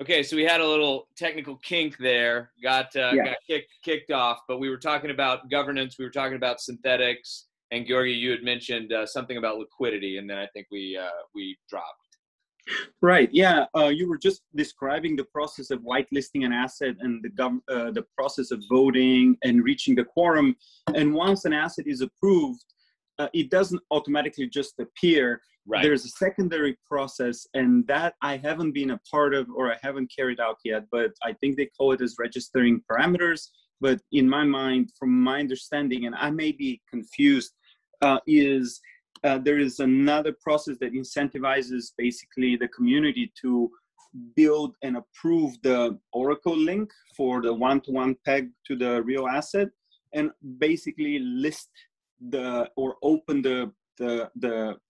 Okay, so we had a little technical kink there, got kicked off, but we were talking about governance, we were talking about synthetics, and Georgi, you had mentioned something about liquidity, and then I think we dropped. Right, yeah, you were just describing the process of whitelisting an asset and the process of voting and reaching the quorum, and once an asset is approved, it doesn't automatically just appear. Right. There's a secondary process, and that I haven't been a part of or I haven't carried out yet, but I think they call it as registering parameters. But in my mind, from my understanding, and I may be confused, there is another process that incentivizes basically the community to build and approve the Oracle link for the one-to-one peg to the real asset, and basically list open the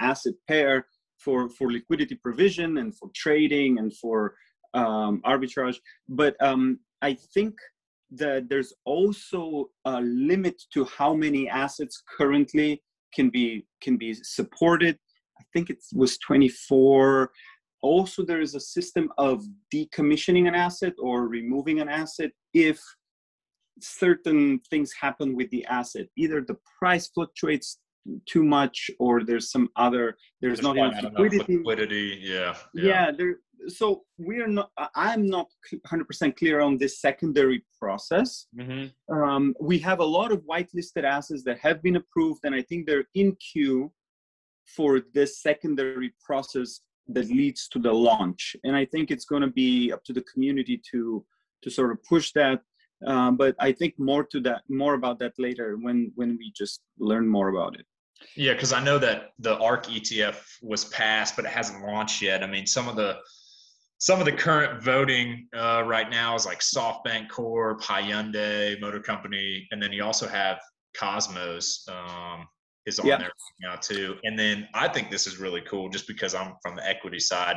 asset pair for liquidity provision and for trading and for arbitrage. But I think that there's also a limit to how many assets currently can be supported. I think it was 24. Also, there is a system of decommissioning an asset or removing an asset if certain things happen with the asset. Either the price fluctuates too much, or there's not enough liquidity. Yeah. So I'm not 100% clear on this secondary process. Mm-hmm. We have a lot of whitelisted assets that have been approved, and I think they're in queue for this secondary process that leads to the launch. And I think it's going to be up to the community to sort of push that. But I think more about that later when we just learn more about it. Yeah, because I know that the ARK ETF was passed, but it hasn't launched yet. I mean, some of the current voting right now is like SoftBank Corp, Hyundai Motor Company, and then you also have Cosmos is on there now too. And then I think this is really cool just because I'm from the equity side,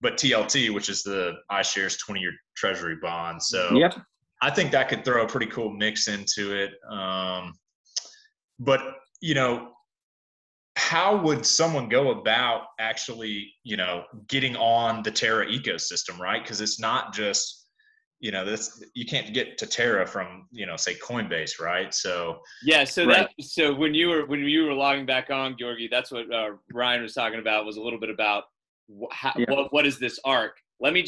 but TLT, which is the iShares 20 Year Treasury Bond. So. Yep. I think that could throw a pretty cool mix into it. But, you know, how would someone go about actually, you know, getting on the Terra ecosystem, right? Because it's not just, you know, you can't get to Terra from, you know, say Coinbase, right? So yeah, so when you were logging back on, Georgi, that's what Ryan was talking about, was a little bit about what is this ARK? Let me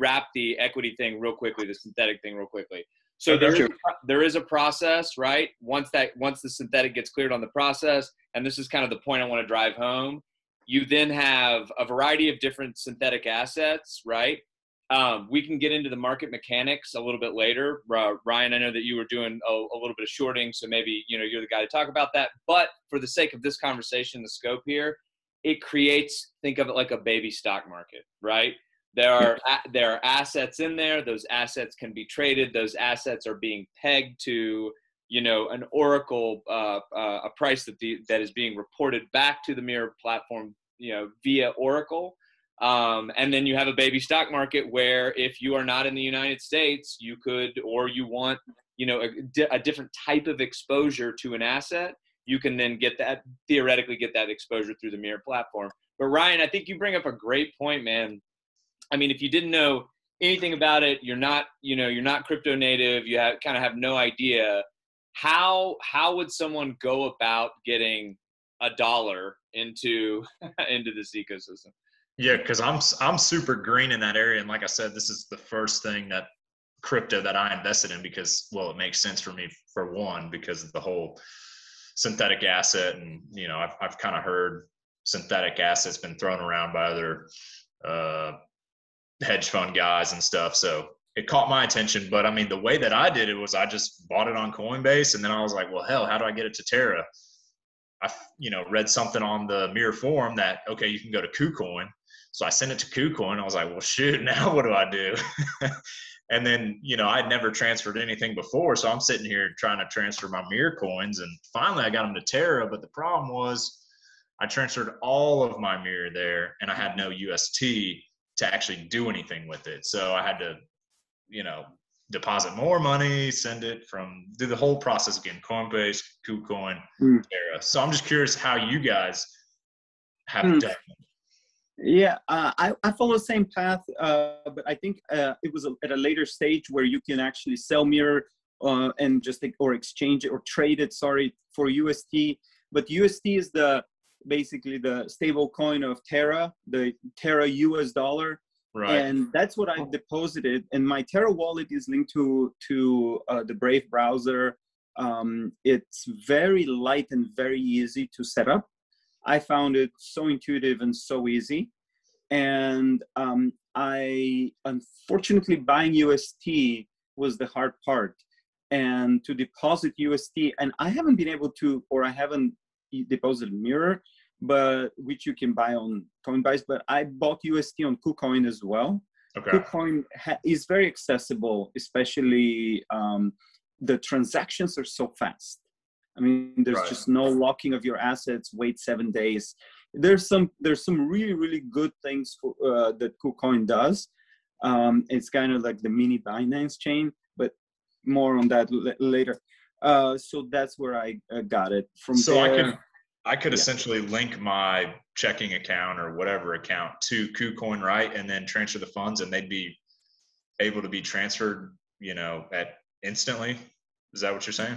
wrap the equity thing real quickly, the synthetic thing real quickly. So there is a process, right? Once the synthetic gets cleared on the process, and this is kind of the point I want to drive home, you then have a variety of different synthetic assets, right? We can get into the market mechanics a little bit later. Ryan, I know that you were doing a little bit of shorting, so maybe, you know, you're the guy to talk about that. But for the sake of this conversation, the scope here, it creates, think of it like a baby stock market, right? There are assets in there. Those assets can be traded. Those assets are being pegged to, you know, an Oracle, a price that is being reported back to the Mirror platform, you know, via Oracle. And then you have a baby stock market where if you are not in the United States, you could, or you want, you know, a different type of exposure to an asset, you can then theoretically get that exposure through the Mirror platform. But Ryan, I think you bring up a great point, man. I mean, if you didn't know anything about it, you're not crypto native, you kind of have no idea, how would someone go about getting $1 into this ecosystem? Yeah, because I'm super green in that area. And like I said, this is the first thing that crypto that I invested in because, well, it makes sense for me, for one, because of the whole synthetic asset, and you know, I've kind of heard synthetic assets been thrown around by other hedge fund guys and stuff, so it caught my attention. But I mean, the way that I did it was I just bought it on Coinbase, and then I was like, well, hell, how do I get it to Terra? I, you know, read something on the Mirror forum that okay, you can go to KuCoin, so I sent it to KuCoin. I was like, well, shoot, now what do I do? And then, you know, I'd never transferred anything before, so I'm sitting here trying to transfer my Mirror coins, and finally I got them to Terra, but the problem was I transferred all of my Mirror there, and I had no UST to actually do anything with it. So I had to, you know, deposit more money, do the whole process again, Coinbase, KuCoin, Terra. So I'm just curious how you guys have done it. Yeah, I follow the same path, but I think it was at a later stage where you can actually sell Mirror and just or exchange it or trade it, sorry, for UST. But UST is basically the stable coin of Terra, the Terra US dollar. Right. And that's what I've deposited. And my Terra wallet is linked to the Brave browser. It's very light and very easy to set up. I found it so intuitive and so easy. And I, unfortunately, buying UST was the hard part. And to deposit UST, and I haven't been able to, or I haven't deposited Mirror, but which you can buy on Coinbase, but I bought UST on KuCoin as well. Okay. KuCoin is very accessible, especially the transactions are so fast. I mean, there's right. just no locking of your assets, wait 7 days. There's some really, really good things for, that KuCoin does. It's kind of like the mini Binance chain, but more on that later. So that's where I got it from. So there, I could yeah. essentially link my checking account or whatever account to KuCoin, right? And then transfer the funds, and they'd be able to be transferred, you know, instantly. Is that what you're saying?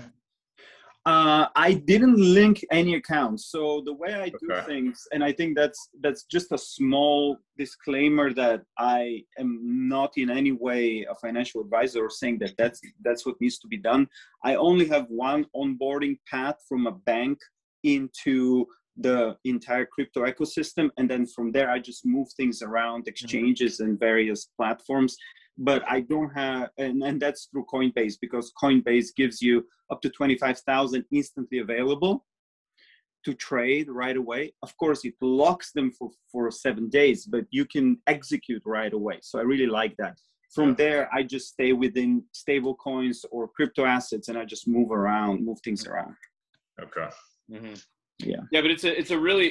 I didn't link any accounts. So the way I do things, and I think that's just a small disclaimer that I am not in any way a financial advisor or saying that that's what needs to be done. I only have one onboarding path from a bank into the entire crypto ecosystem. And then from there, I just move things around exchanges and various platforms. But I don't have, and that's through Coinbase, because Coinbase gives you up to 25,000 instantly available to trade right away. Of course, it locks them for 7 days, but you can execute right away. So I really like that. From there, I just stay within stable coins or crypto assets, and I just move things around. Okay. Mm-hmm. Yeah. Yeah, but it's a really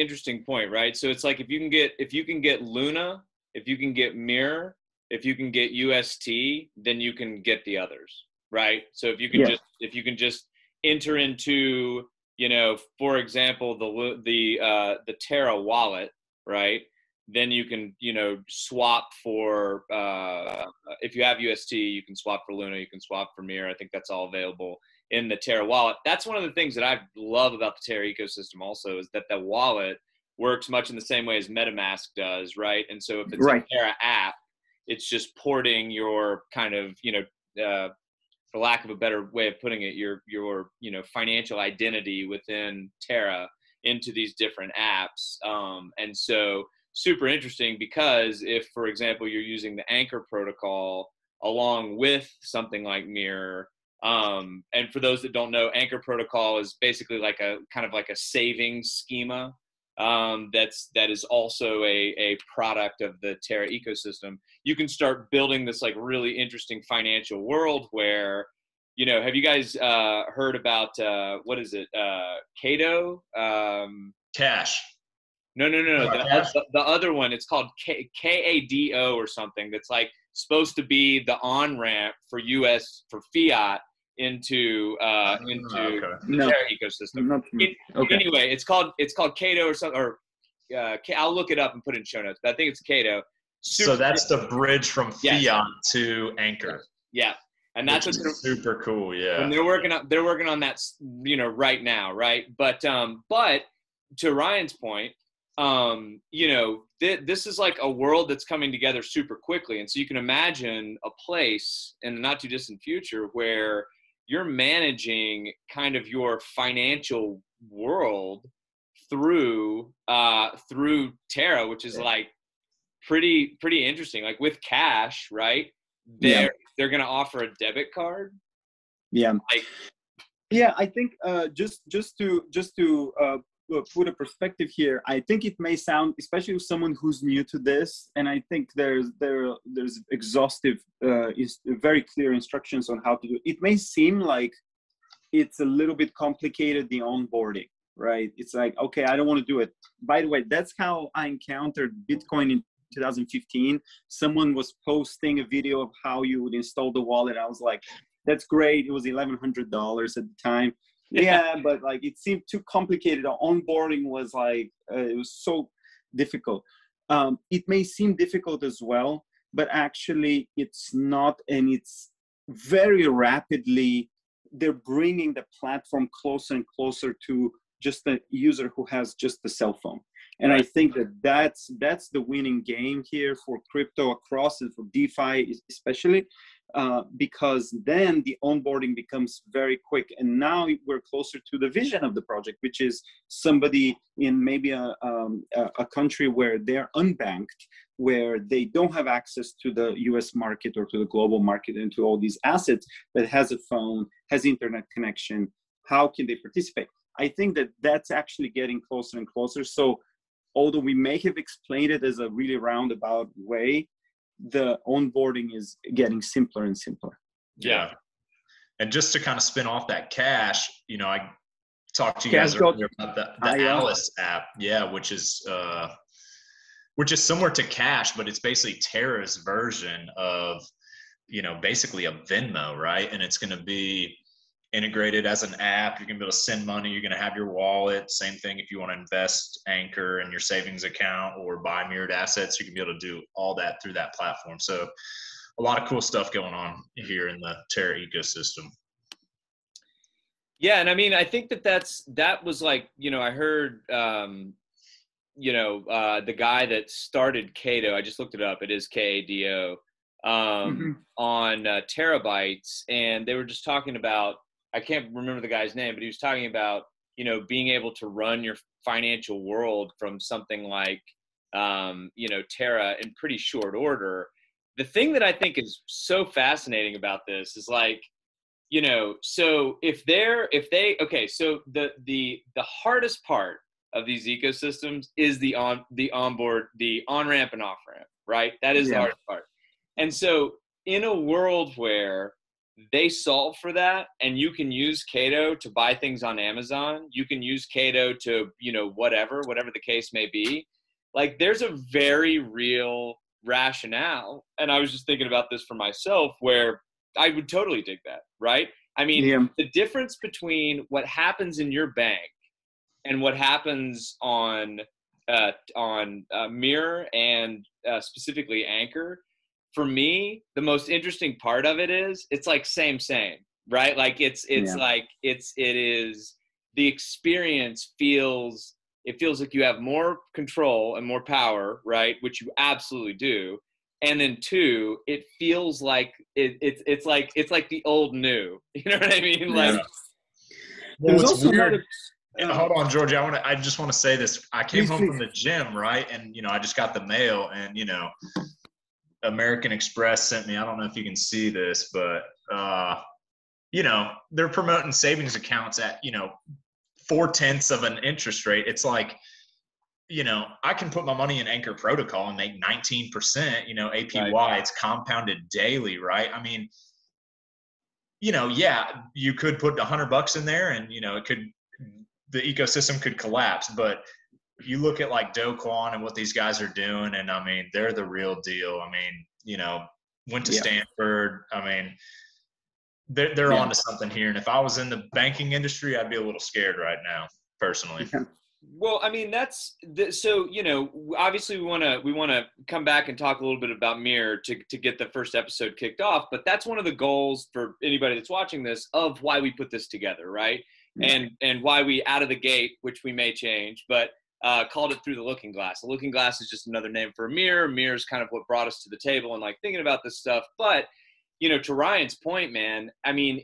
interesting point, right? So it's like if you can get Luna, if you can get Mirror, if you can get UST, then you can get the others, right? So if you can just enter into, you know, for example, the Terra wallet, right? Then you can, you know, swap for if you have UST, you can swap for Luna, you can swap for Mirror. I think that's all available in the Terra wallet. That's one of the things that I love about the Terra ecosystem also, is that the wallet works much in the same way as MetaMask does, right? And so if it's a Terra app, it's just porting your kind of, you know, for lack of a better way of putting it, your you know, financial identity within Terra into these different apps. And so super interesting, because if, for example, you're using the Anchor Protocol along with something like Mirror, and for those that don't know, Anchor Protocol is basically like a kind of like a savings schema that is also a product of the Terra ecosystem. You can start building this like really interesting financial world where, you know, have you guys heard about what is it, Kado? Cash. No. The other one, it's called Kado or something. That's like supposed to be the on ramp for US for fiat into the Terra ecosystem. Anyway, it's called Kado or something, or I'll look it up and put it in show notes, but I think it's Kado. So that's the bridge from fiat to Anchor. Yeah. And that's what's super cool. Yeah. And they're working on that, you know, right now. Right. But to Ryan's point, you know, this is like a world that's coming together super quickly. And so you can imagine a place in the not too distant future where you're managing kind of your financial world through Terra, which is like pretty interesting. Like with Cash, right? They're going to offer a debit card. Yeah. I think just to put a perspective here, I think it may sound, especially with someone who's new to this, and I think there's exhaustive, very clear instructions on how to do it. It may seem like it's a little bit complicated, the onboarding, right? It's like, okay, I don't want to do it. By the way, that's how I encountered Bitcoin in 2015. Someone was posting a video of how you would install the wallet. I was like, that's great. It was $1,100 at the time. Yeah, but like it seemed too complicated. Onboarding was like it was so difficult. It may seem difficult as well, but actually it's not, and it's very rapidly, they're bringing the platform closer and closer to just the user who has just the cell phone. And I think that that's the winning game here for crypto across and for DeFi especially, because then the onboarding becomes very quick. And now we're closer to the vision of the project, which is somebody in maybe a country where they're unbanked, where they don't have access to the US market or to the global market and to all these assets, but has a phone, has internet connection. How can they participate? I think that that's actually getting closer and closer. So although we may have explained it as a really roundabout way, the onboarding is getting simpler and simpler. Yeah. And just to kind of spin off that cash, you know, I talked to you guys earlier about the Alice app. Yeah. Which is similar to cash, but it's basically Terra's version of, you know, basically a Venmo, right? And it's going to be integrated as an app. You're going to be able to send money. You're going to have your wallet. Same thing if you want to invest Anchor in your savings account or buy mirrored assets. You can be able to do all that through that platform. So a lot of cool stuff going on here in the Terra ecosystem. Yeah. And I mean, I think that was like, you know, I heard, the guy that started Kado, I just looked it up. It is Kado on Terabytes. And they were just talking about, I can't remember the guy's name, but he was talking about, you know, being able to run your financial world from something like, Terra in pretty short order. The thing that I think is so fascinating about this is like, you know, so the hardest part of these ecosystems is the on-ramp and off-ramp, right? That is the hardest part. And so in a world where they solve for that, and you can use Kado to buy things on Amazon, you can use Kado to, you know, whatever the case may be, like there's a very real rationale. And I was just thinking about this for myself, where I would totally dig that, right? I mean, The difference between what happens in your bank and what happens on Mirror and specifically Anchor, for me, the most interesting part of it is it's like same, right? Like it is the experience feels like you have more control and more power, right? Which you absolutely do. And then two, it feels like it's like the old new, you know what I mean? Yeah. Like there's also weird. And hold on, Georgia. I just want to say this. I came home from the gym, right? And, you know, I just got the mail and, you know, American Express sent me, I don't know if you can see this, but, you know, they're promoting savings accounts at, you know, 0.4 of an interest rate. It's like, you know, I can put my money in Anchor Protocol and make 19%, you know, APY. Right. It's compounded daily, right? I mean, you know, yeah, you could put $100 in there and, you know, the ecosystem could collapse, but you look at like Do Kwan and what these guys are doing. And I mean, they're the real deal. I mean, you know, went to Stanford. I mean, they're onto something here. And if I was in the banking industry, I'd be a little scared right now, personally. Yeah. Well, I mean, so, you know, obviously we want to come back and talk a little bit about Mirror to get the first episode kicked off, but that's one of the goals for anybody that's watching this of why we put this together. Right. Yeah. And why we out of the gate, which we may change, but called it Through the Looking Glass. The Looking Glass is just another name for a mirror. Mirror is kind of what brought us to the table and like thinking about this stuff. But, you know, to Ryan's point, man, I mean,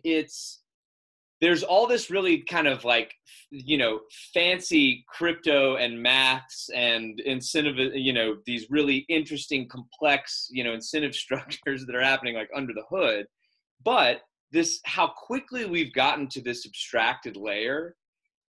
there's all this really kind of like, you know, fancy crypto and maths and incentive, you know, these really interesting, complex, you know, incentive structures that are happening like under the hood. But this, how quickly we've gotten to this abstracted layer.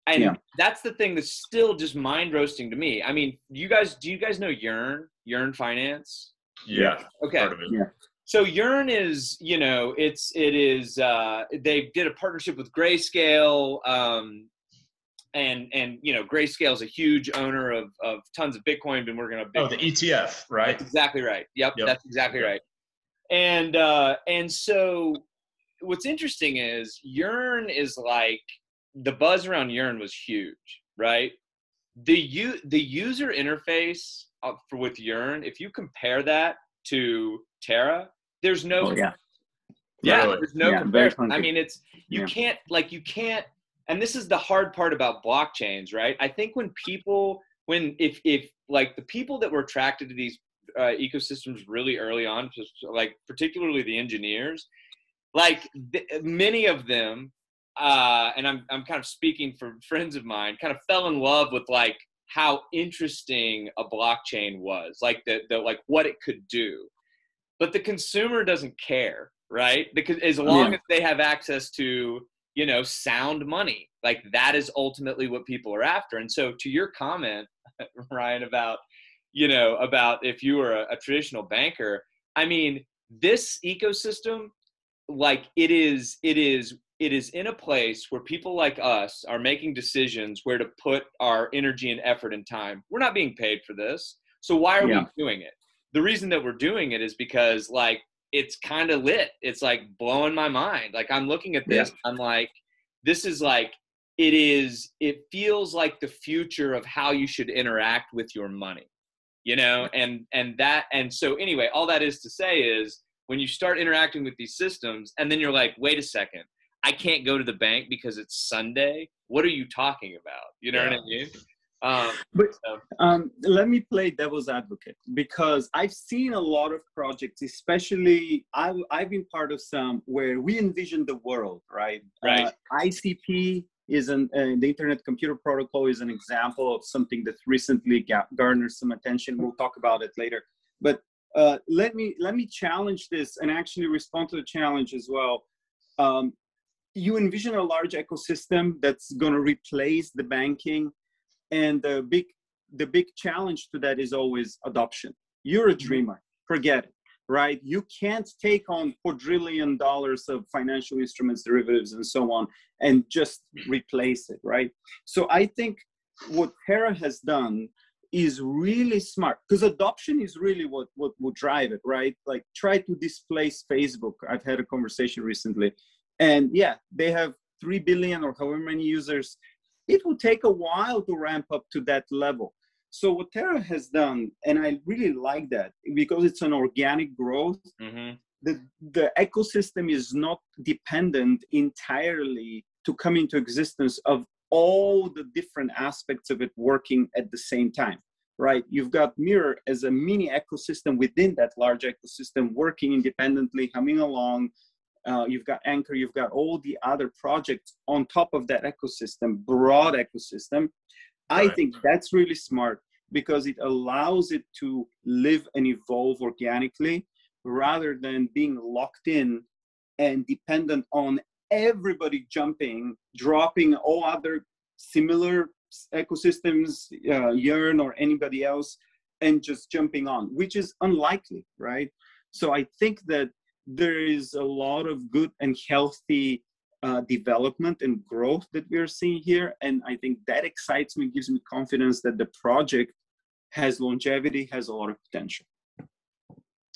And that's the thing that's still just mind roasting to me. I mean, do you guys know Yearn Finance? Yeah. Okay. Part of it. Yeah. So Yearn is, you know, it is they did a partnership with Grayscale, and you know, Grayscale is a huge owner of tons of Bitcoin, been working on Bitcoin. Oh, the ETF, right? That's exactly right. Yep. That's exactly right. And so what's interesting is Yearn is like, the buzz around Yearn was huge, right? The user interface with Yearn, if you compare that to Terra, there's no comparison. I mean, it's you can't, and this is the hard part about blockchains, right? I think when people, if like the people that were attracted to these ecosystems really early on, like particularly the engineers, like many of them, and I'm kind of speaking for friends of mine, kind of fell in love with like how interesting a blockchain was, like the like what it could do. But the consumer doesn't care, right? Because as long as they have access to, you know, sound money, like that is ultimately what people are after. And so to your comment, Ryan, about, you know, about if you were a traditional banker, I mean, this ecosystem, like it is in a place where people like us are making decisions where to put our energy and effort and time. We're not being paid for this. So why are we doing it? The reason that we're doing it is because like, it's kind of lit. It's like blowing my mind. Like I'm looking at this, I'm like, this is like, it feels like the future of how you should interact with your money, you know? And so anyway, all that is to say is when you start interacting with these systems and then you're like, wait a second, I can't go to the bank because it's Sunday. What are you talking about? You know what I mean? But let me play devil's advocate, because I've seen a lot of projects, especially I've been part of some where we envision the world, right? Right. ICP is the Internet Computer Protocol is an example of something that recently garnered some attention. We'll talk about it later. But let me challenge this and actually respond to the challenge as well. You envision a large ecosystem that's going to replace the banking. And the big challenge to that is always adoption. You're a dreamer, forget it, right? You can't take on $4 trillion of financial instruments, derivatives, and so on, and just replace it, right? So I think what Terra has done is really smart, because adoption is really what will drive it, right? Like try to displace Facebook. I've had a conversation recently. And yeah, they have 3 billion or however many users. It will take a while to ramp up to that level. So what Terra has done, and I really like that, because it's an organic growth, the ecosystem is not dependent entirely to come into existence of all the different aspects of it working at the same time, right? You've got Mirror as a mini ecosystem within that large ecosystem working independently, humming along. You've got Anchor, you've got all the other projects on top of that ecosystem, broad ecosystem. I think that's really smart, because it allows it to live and evolve organically rather than being locked in and dependent on everybody jumping, dropping all other similar ecosystems, Yearn or anybody else, and just jumping on, which is unlikely, right? So I think that there is a lot of good and healthy development and growth that we're seeing here. And I think that excites me, gives me confidence that the project has longevity, has a lot of potential.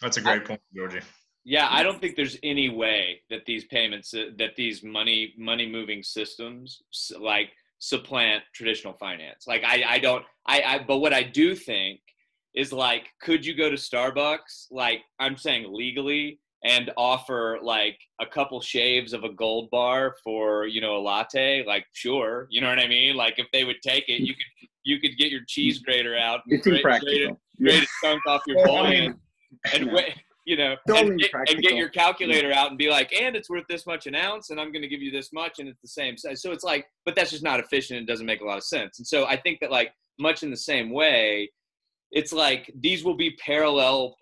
That's a great point, Georgie. Yeah, I don't think there's any way that these payments, that these money moving systems like supplant traditional finance. Like but what I do think is like, could you go to Starbucks? Like I'm saying legally, and offer like a couple shaves of a gold bar for, you know, a latte, like sure, you know what I mean? Like if they would take it, you could get your cheese grater out and grate a chunk off your volume and get your calculator out and be like, and it's worth this much an ounce and I'm going to give you this much and it's the same. So it's like, but that's just not efficient and doesn't make a lot of sense. And so I think that like much in the same way, it's like these will be parallel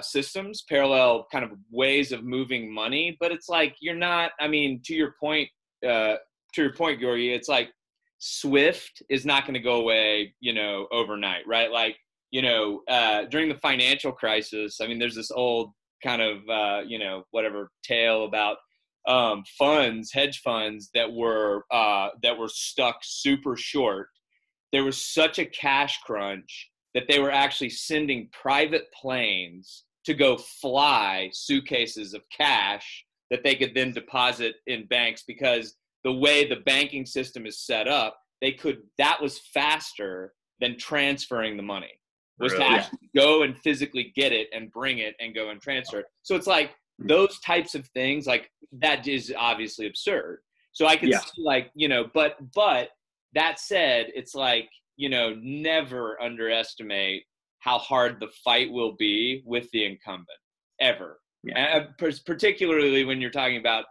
systems, parallel kind of ways of moving money. But it's like you're not. I mean, to your point, Georgie, it's like SWIFT is not going to go away, you know, overnight, right? Like, you know, during the financial crisis, I mean, there's this old kind of you know, whatever tale about hedge funds that were stuck super short. There was such a cash crunch that they were actually sending private planes to go fly suitcases of cash that they could then deposit in banks, because the way the banking system is set up, that was faster than transferring the money. was to actually go and physically get it and bring it and go and transfer it. So it's like those types of things, like that is obviously absurd. So I can see like, you know, but that said, it's like, you know, never underestimate how hard the fight will be with the incumbent ever. Yeah. Particularly when you're talking about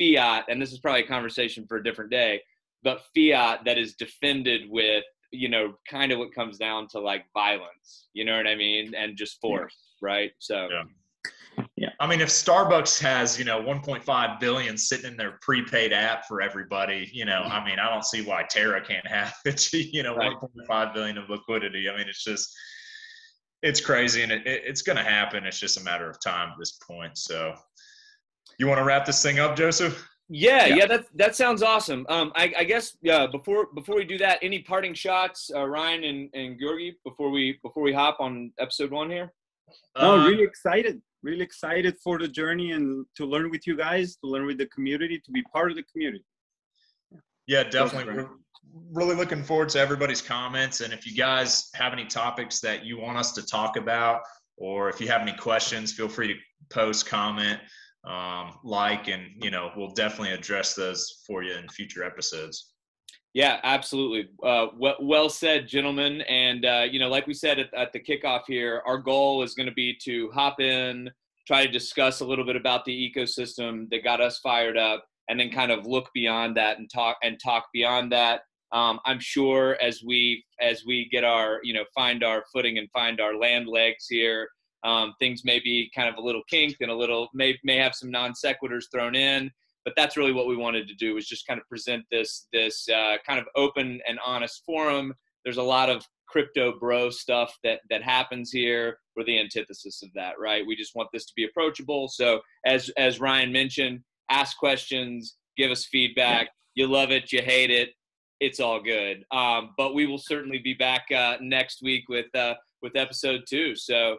fiat, and this is probably a conversation for a different day, but fiat that is defended with, you know, kind of what comes down to like violence, you know what I mean? And just force, right? So, yeah. I mean, if Starbucks has, you know, 1.5 billion sitting in their prepaid app for everybody, you know, I mean, I don't see why Terra can't have it, you know, 1.5 billion of liquidity. I mean, it's just, it's crazy, and it's going to happen. It's just a matter of time at this point. So you want to wrap this thing up, Joseph? Yeah, that sounds awesome. I guess before we do that, any parting shots, Ryan and Georgi, before we hop on episode 1 here? No, really excited for the journey and to learn with you guys, to learn with the community, to be part of the community. Yeah, definitely. We're really looking forward to everybody's comments. And if you guys have any topics that you want us to talk about, or if you have any questions, feel free to post, comment, and, you know, we'll definitely address those for you in future episodes. Yeah, absolutely. Well said, gentlemen. And, you know, like we said at the kickoff here, our goal is going to be to hop in, try to discuss a little bit about the ecosystem that got us fired up, and then kind of look beyond that and talk beyond that. I'm sure as we get our, you know, find our footing and find our land legs here, things may be kind of a little kinked and a little may have some non sequiturs thrown in, but that's really what we wanted to do, was just kind of present this kind of open and honest forum. There's a lot of crypto bro stuff that happens here. We're the antithesis of that, right? We just want this to be approachable. So as Ryan mentioned, ask questions, give us feedback. You love it, you hate it, it's all good. But we will certainly be back next week with episode 2. So,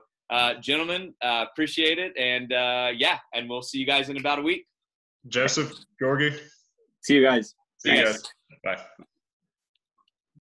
gentlemen, appreciate it. And, and we'll see you guys in about a week. Joseph, Georgi. See you guys. Bye.